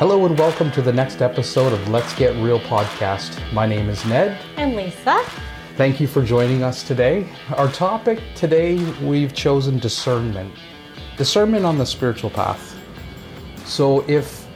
Hello and welcome to the next episode of Let's Get Real podcast. My name is Ned. And Lisa. Thank you for joining us today. Our topic today, we've chosen discernment. Discernment on the spiritual path. So if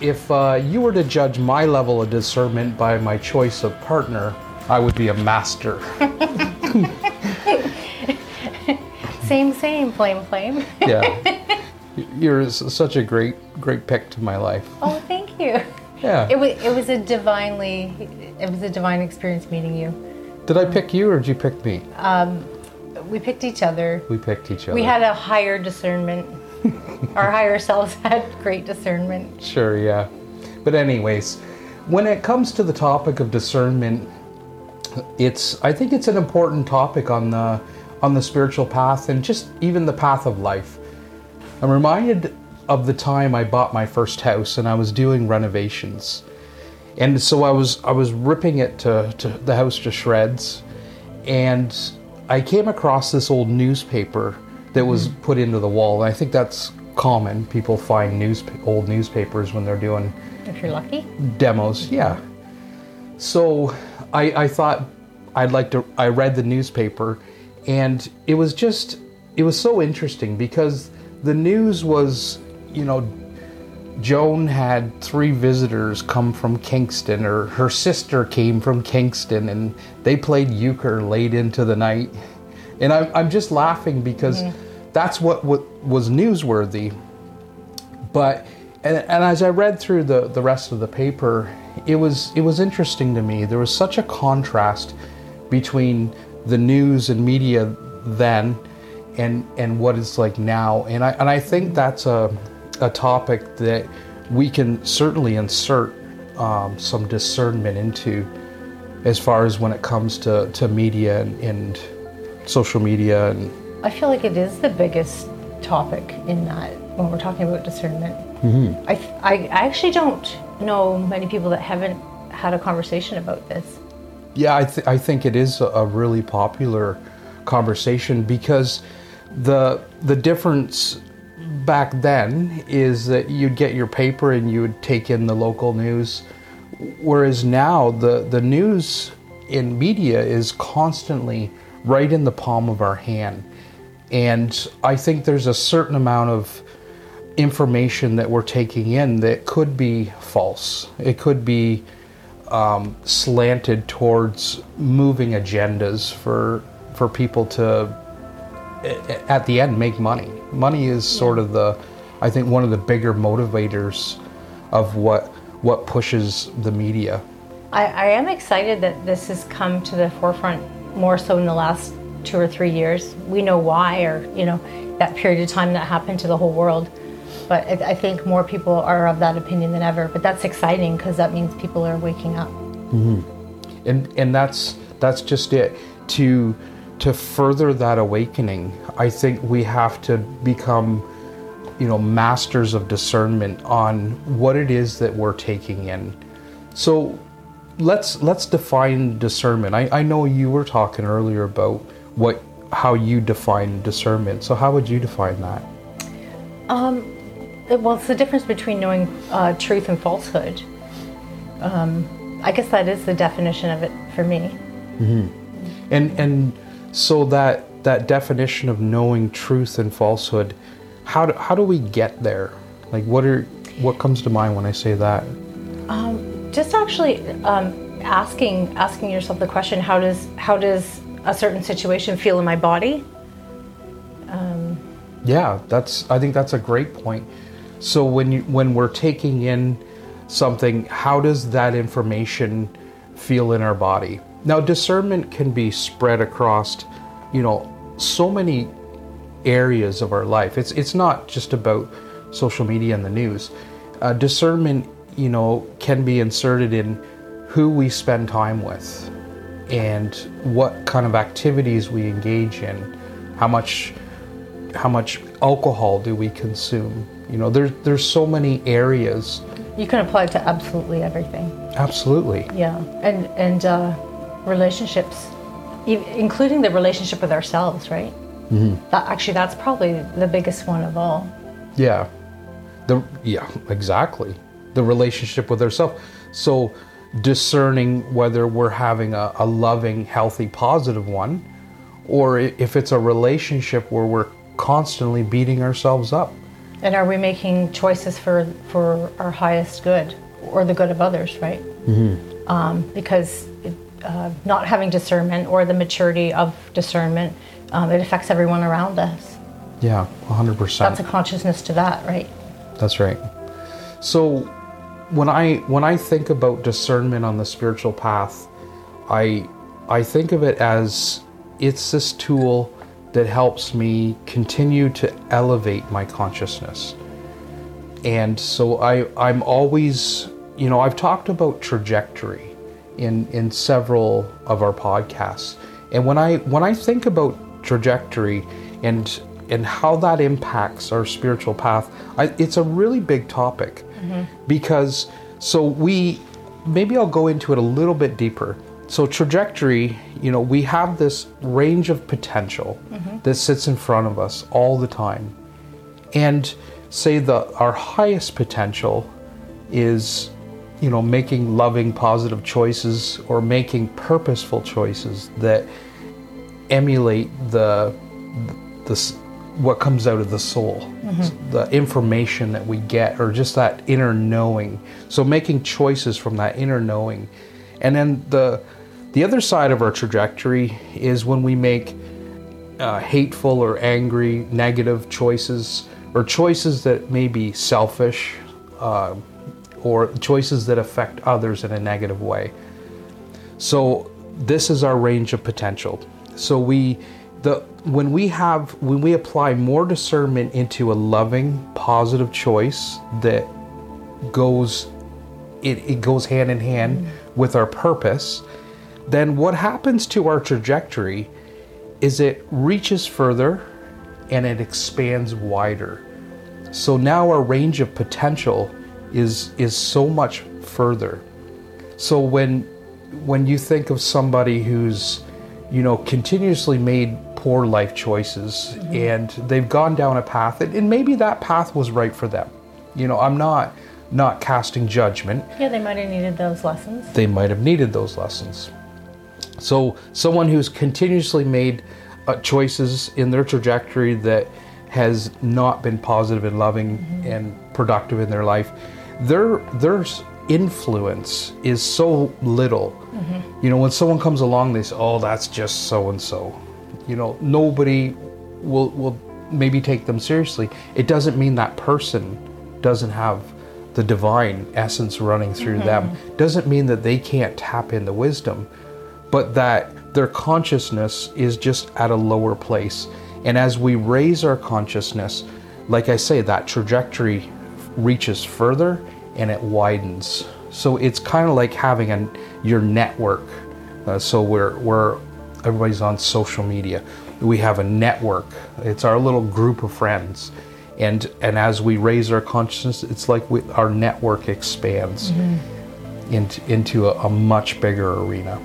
you were to judge my level of discernment by my choice of partner, I would be a master. Same, flame. Yeah. You're such a great pick to my life. Oh, thank you. Yeah. It was a divine experience meeting you. Did I pick you or did you pick me? We picked each other. We had a higher discernment. Our higher selves had great discernment. Sure, yeah. But anyways, when it comes to the topic of discernment, I think it's an important topic on the spiritual path and just even the path of life. I'm reminded of the time I bought my first house and I was doing renovations. And so I was ripping it to the house to shreds, and I came across this old newspaper that was put into the wall. And I think that's common. People find old newspapers when they're doing, if you're lucky, demos. Yeah. So I thought I read the newspaper, and it was so interesting because the news was, Joan had 3 visitors come from Kingston, or her sister came from Kingston, and they played euchre late into the night. And I'm just laughing because that's what was newsworthy. But and as I read through the rest of the paper, it was interesting to me. There was such a contrast between the news and media then and what it's like now. And I think that's a topic that we can certainly insert some discernment into, as far as when it comes to media and social media. And I feel like it is the biggest topic in that when we're talking about discernment. Mm-hmm. I actually don't know many people that haven't had a conversation about this. Yeah, I think it is a really popular conversation because the difference back then is that you'd get your paper and you would take in the local news, whereas now the news in media is constantly right in the palm of our hand. And I think there's a certain amount of information that we're taking in that could be false. It could be slanted towards moving agendas for people to, at the end, make money. Money is sort of I think one of the bigger motivators of what pushes the media. I am excited that this has come to the forefront more so in the last 2 or 3 years. We know why, or that period of time that happened to the whole world. But I think more people are of that opinion than ever. But that's exciting because that means people are waking up. Mm-hmm. And that's just it. To further that awakening, I think we have to become, masters of discernment on what it is that we're taking in. So let's define discernment. I know you were talking earlier about how you define discernment. So how would you define that? Well, it's the difference between knowing truth and falsehood. I guess that is the definition of it for me. Mm-hmm. And so that definition of knowing truth and falsehood, how do we get there? Like, what comes to mind when I say that? Just actually asking yourself the question, how does a certain situation feel in my body? Yeah, I think that's a great point. So when we're taking in something, how does that information feel in our body? Now, discernment can be spread across, so many areas of our life. It's not just about social media and the news. Discernment, can be inserted in who we spend time with and what kind of activities we engage in, how much alcohol do we consume. There's so many areas. You can apply it to absolutely everything. Absolutely. Yeah, and relationships, including the relationship with ourselves, right? Mm-hmm. That's probably the biggest one of all. Yeah, exactly. the relationship with ourselves. So discerning whether we're having a loving, healthy, positive one, or if it's a relationship where we're constantly beating ourselves up. And are we making choices for our highest good or the good of others, right? Mm-hmm. Because not having discernment or the maturity of discernment, it affects everyone around us. Yeah, 100%. That's a consciousness to that, right? That's right. So when I think about discernment on the spiritual path, I think of it as it's this tool that helps me continue to elevate my consciousness. And so I'm always, you know, I've talked about trajectory in several of our podcasts. And when I think about trajectory and how that impacts our spiritual path, it's a really big topic. Mm-hmm. Because maybe I'll go into it a little bit deeper. So trajectory, you know, we have this range of potential mm-hmm. that sits in front of us all the time. And say our highest potential is, you know, making loving, positive choices or making purposeful choices that emulate what comes out of the soul, mm-hmm. the information that we get, or just that inner knowing. So making choices from that inner knowing. And then the other side of our trajectory is when we make hateful or angry, negative choices, or choices that may be selfish, or choices that affect others in a negative way. So this is our range of potential. So when we apply more discernment into a loving, positive choice that goes hand in hand mm-hmm. with our purpose, then what happens to our trajectory is it reaches further and it expands wider. So now our range of potential is so much further. So when you think of somebody who's, you know, continuously made poor life choices mm-hmm. and they've gone down a path, and maybe that path was right for them. You know, I'm not casting judgment. Yeah, they might have needed those lessons. So someone who's continuously made choices in their trajectory that has not been positive and loving mm-hmm. and productive in their life, their influence is so little. Mm-hmm. You know, when someone comes along, they say, "Oh, that's just so-and-so." You know, nobody will maybe take them seriously. It doesn't mean that person doesn't have the divine essence running through mm-hmm. them. Doesn't mean that they can't tap into wisdom, but that their consciousness is just at a lower place. And as we raise our consciousness, like I say, that trajectory reaches further and it widens. So it's kind of like having your network. So we're everybody's on social media. We have a network. It's our little group of friends. And as we raise our consciousness, it's like our network expands mm-hmm. into a much bigger arena.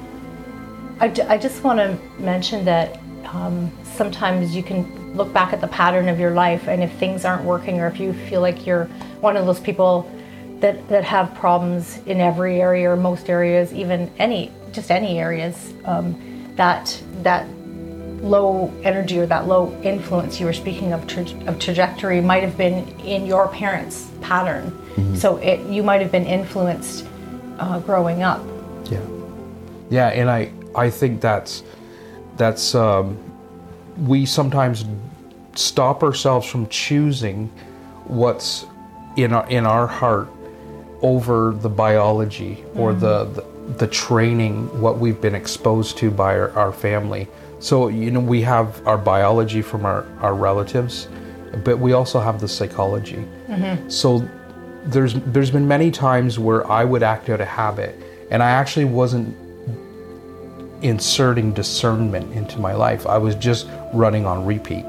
I just want to mention that sometimes you can look back at the pattern of your life, and if things aren't working, or if you feel like you're one of those people that have problems in every area or most areas, even any areas, that low energy or that low influence you were speaking of trajectory might have been in your parents' pattern. Mm-hmm. So you might have been influenced growing up. Yeah, and I think that's we sometimes stop ourselves from choosing what's in our heart over the biology mm-hmm. or the training, what we've been exposed to by our family. So, you know, we have our biology from our relatives, but we also have the psychology. Mm-hmm. So there's been many times where I would act out a habit and I actually wasn't inserting discernment into my life. I was just running on repeat.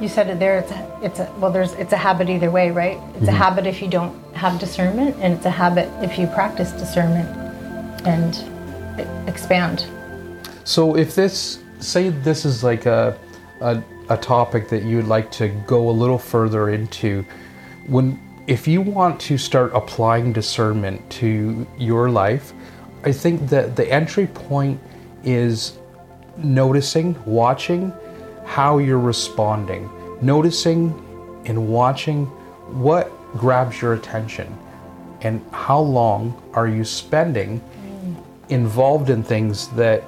You said it there, it's a habit either way, right? It's mm-hmm. a habit if you don't have discernment, and it's a habit if you practice discernment and expand. So if this is like a topic that you'd like to go a little further into, when If you want to start applying discernment to your life, I think that the entry point is noticing, watching how you're responding, noticing and watching what grabs your attention and how long are you spending involved in things that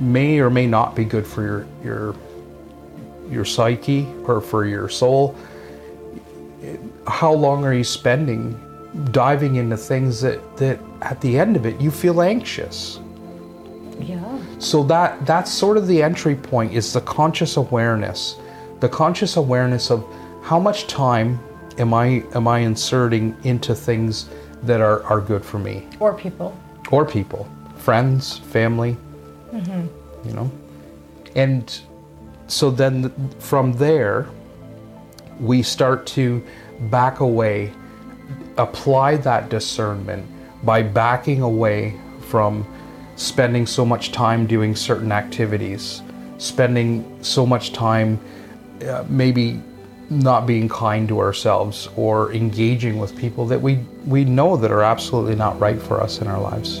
may or may not be good for your psyche or for your soul. How long are you spending diving into things that at the end of it you feel anxious? Yeah. So that's sort of the entry point, is the conscious awareness of how much time am I inserting into things that are good for me or people, friends, family, mm-hmm. you know, and so then from there we start to back away, apply that discernment by backing away from spending so much time doing certain activities, spending so much time maybe not being kind to ourselves or engaging with people that we know that are absolutely not right for us in our lives.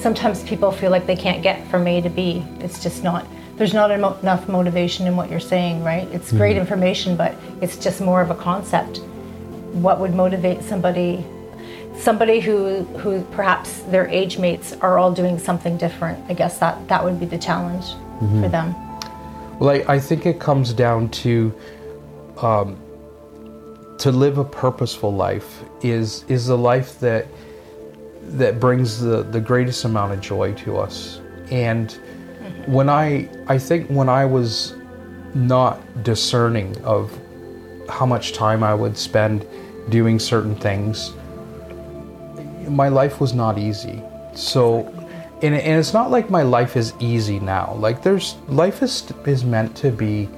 Sometimes people feel like they can't get from A to B. It's just not. There's not enough motivation in what you're saying, right? It's great mm-hmm. information, but it's just more of a concept. What would motivate somebody who perhaps their age mates are all doing something different? I guess that would be the challenge mm-hmm. for them. Well, I think it comes down to live a purposeful life is the life that brings the greatest amount of joy to us. And mm-hmm. I think when I was not discerning of how much time I would spend doing certain things, my life was not easy. So, and it's not like my life is easy now. Like life is meant to be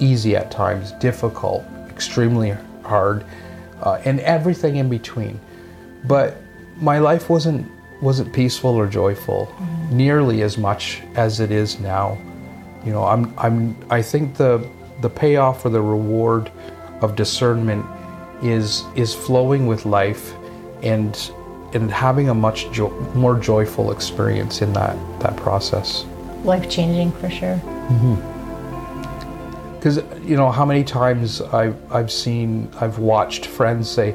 easy at times, difficult, extremely hard, and everything in between. But my life wasn't peaceful or joyful mm-hmm. nearly as much as it is now. You know, I think the payoff or the reward of discernment is flowing with life and having a much more joyful experience in that process. Life-changing for sure. Mm-hmm. 'Cause you know how many times I've watched friends say,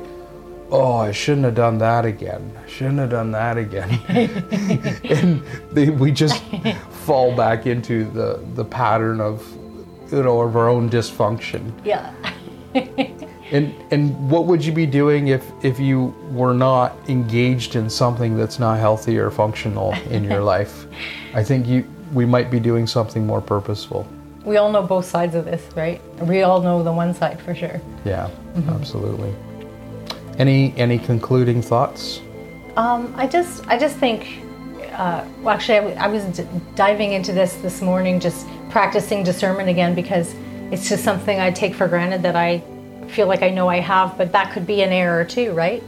"Oh, I shouldn't have done that again. I shouldn't have done that again." And we just fall back into the pattern of, you know, of our own dysfunction. Yeah. And what would you be doing if you were not engaged in something that's not healthy or functional in your life? I think we might be doing something more purposeful. We all know both sides of this, right? We all know the one side for sure. Yeah, mm-hmm. absolutely. Any concluding thoughts? I just think. Well, actually, I was diving into this morning, just practicing discernment again, because it's just something I take for granted that I feel like I know I have, but that could be an error too, right?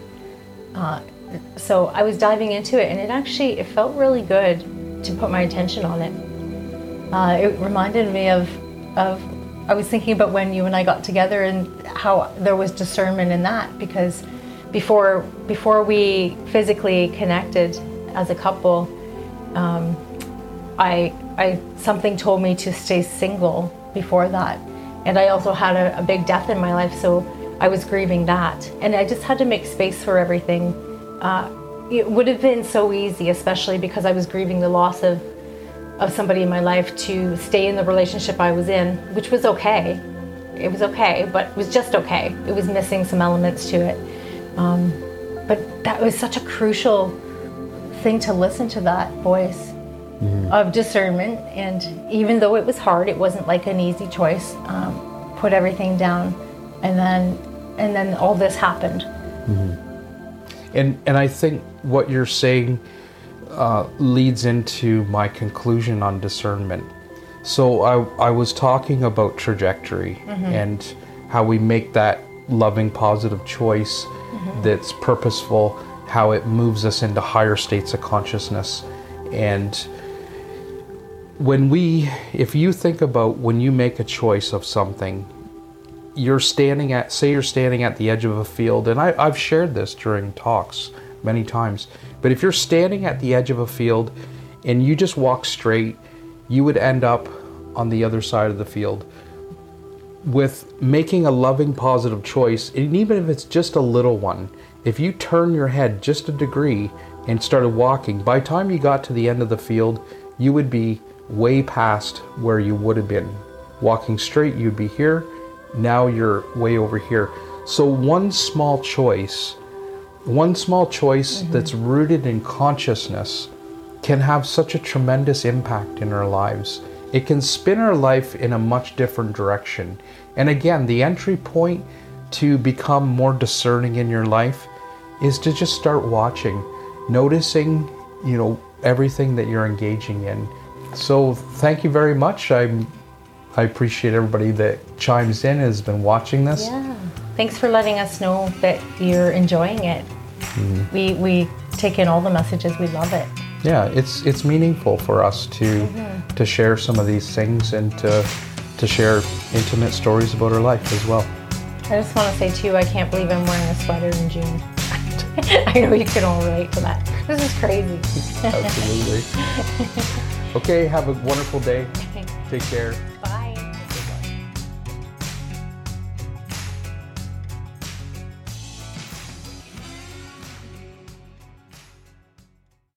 So I was diving into it, and it felt really good to put my attention on it. It reminded me of I was thinking about when you and I got together and how there was discernment in that, because before we physically connected as a couple, I something told me to stay single before that. And I also had a big death in my life, so I was grieving that. And I just had to make space for everything. It would have been so easy, especially because I was grieving the loss of somebody in my life, to stay in the relationship I was in, which was okay. It was okay, but it was just okay. It was missing some elements to it. But that was such a crucial thing, to listen to that voice. Mm-hmm. of discernment. And even though it was hard, it wasn't like an easy choice. Put everything down, and then all this happened. Mm-hmm. And I think what you're saying leads into my conclusion on discernment. So I was talking about trajectory mm-hmm. and how we make that loving, positive choice mm-hmm. that's purposeful, how it moves us into higher states of consciousness. And if you think about when you make a choice of something, you're standing at, say you're standing at the edge of a field, and I've shared this during talks many times, but if you're standing at the edge of a field and you just walk straight, you would end up on the other side of the field. With making a loving, positive choice, and even if it's just a little one, if you turn your head just a degree and started walking, by the time you got to the end of the field, you would be way past where you would have been. Walking straight, you'd be here. Now you're way over here. So one small choice mm-hmm. that's rooted in consciousness can have such a tremendous impact in our lives. It can spin our life in a much different direction. And again, the entry point to become more discerning in your life is to just start watching, noticing, everything that you're engaging in. So thank you very much. I appreciate everybody that chimes in, has been watching this. Yeah. Thanks for letting us know that you're enjoying it. Mm. We take in all the messages. We love it. Yeah, it's meaningful for us to share some of these things and to share intimate stories about our life as well. I just want to say too, I can't believe I'm wearing a sweater in June. I know you can all relate to that. This is crazy. Absolutely. Okay, have a wonderful day. Take care.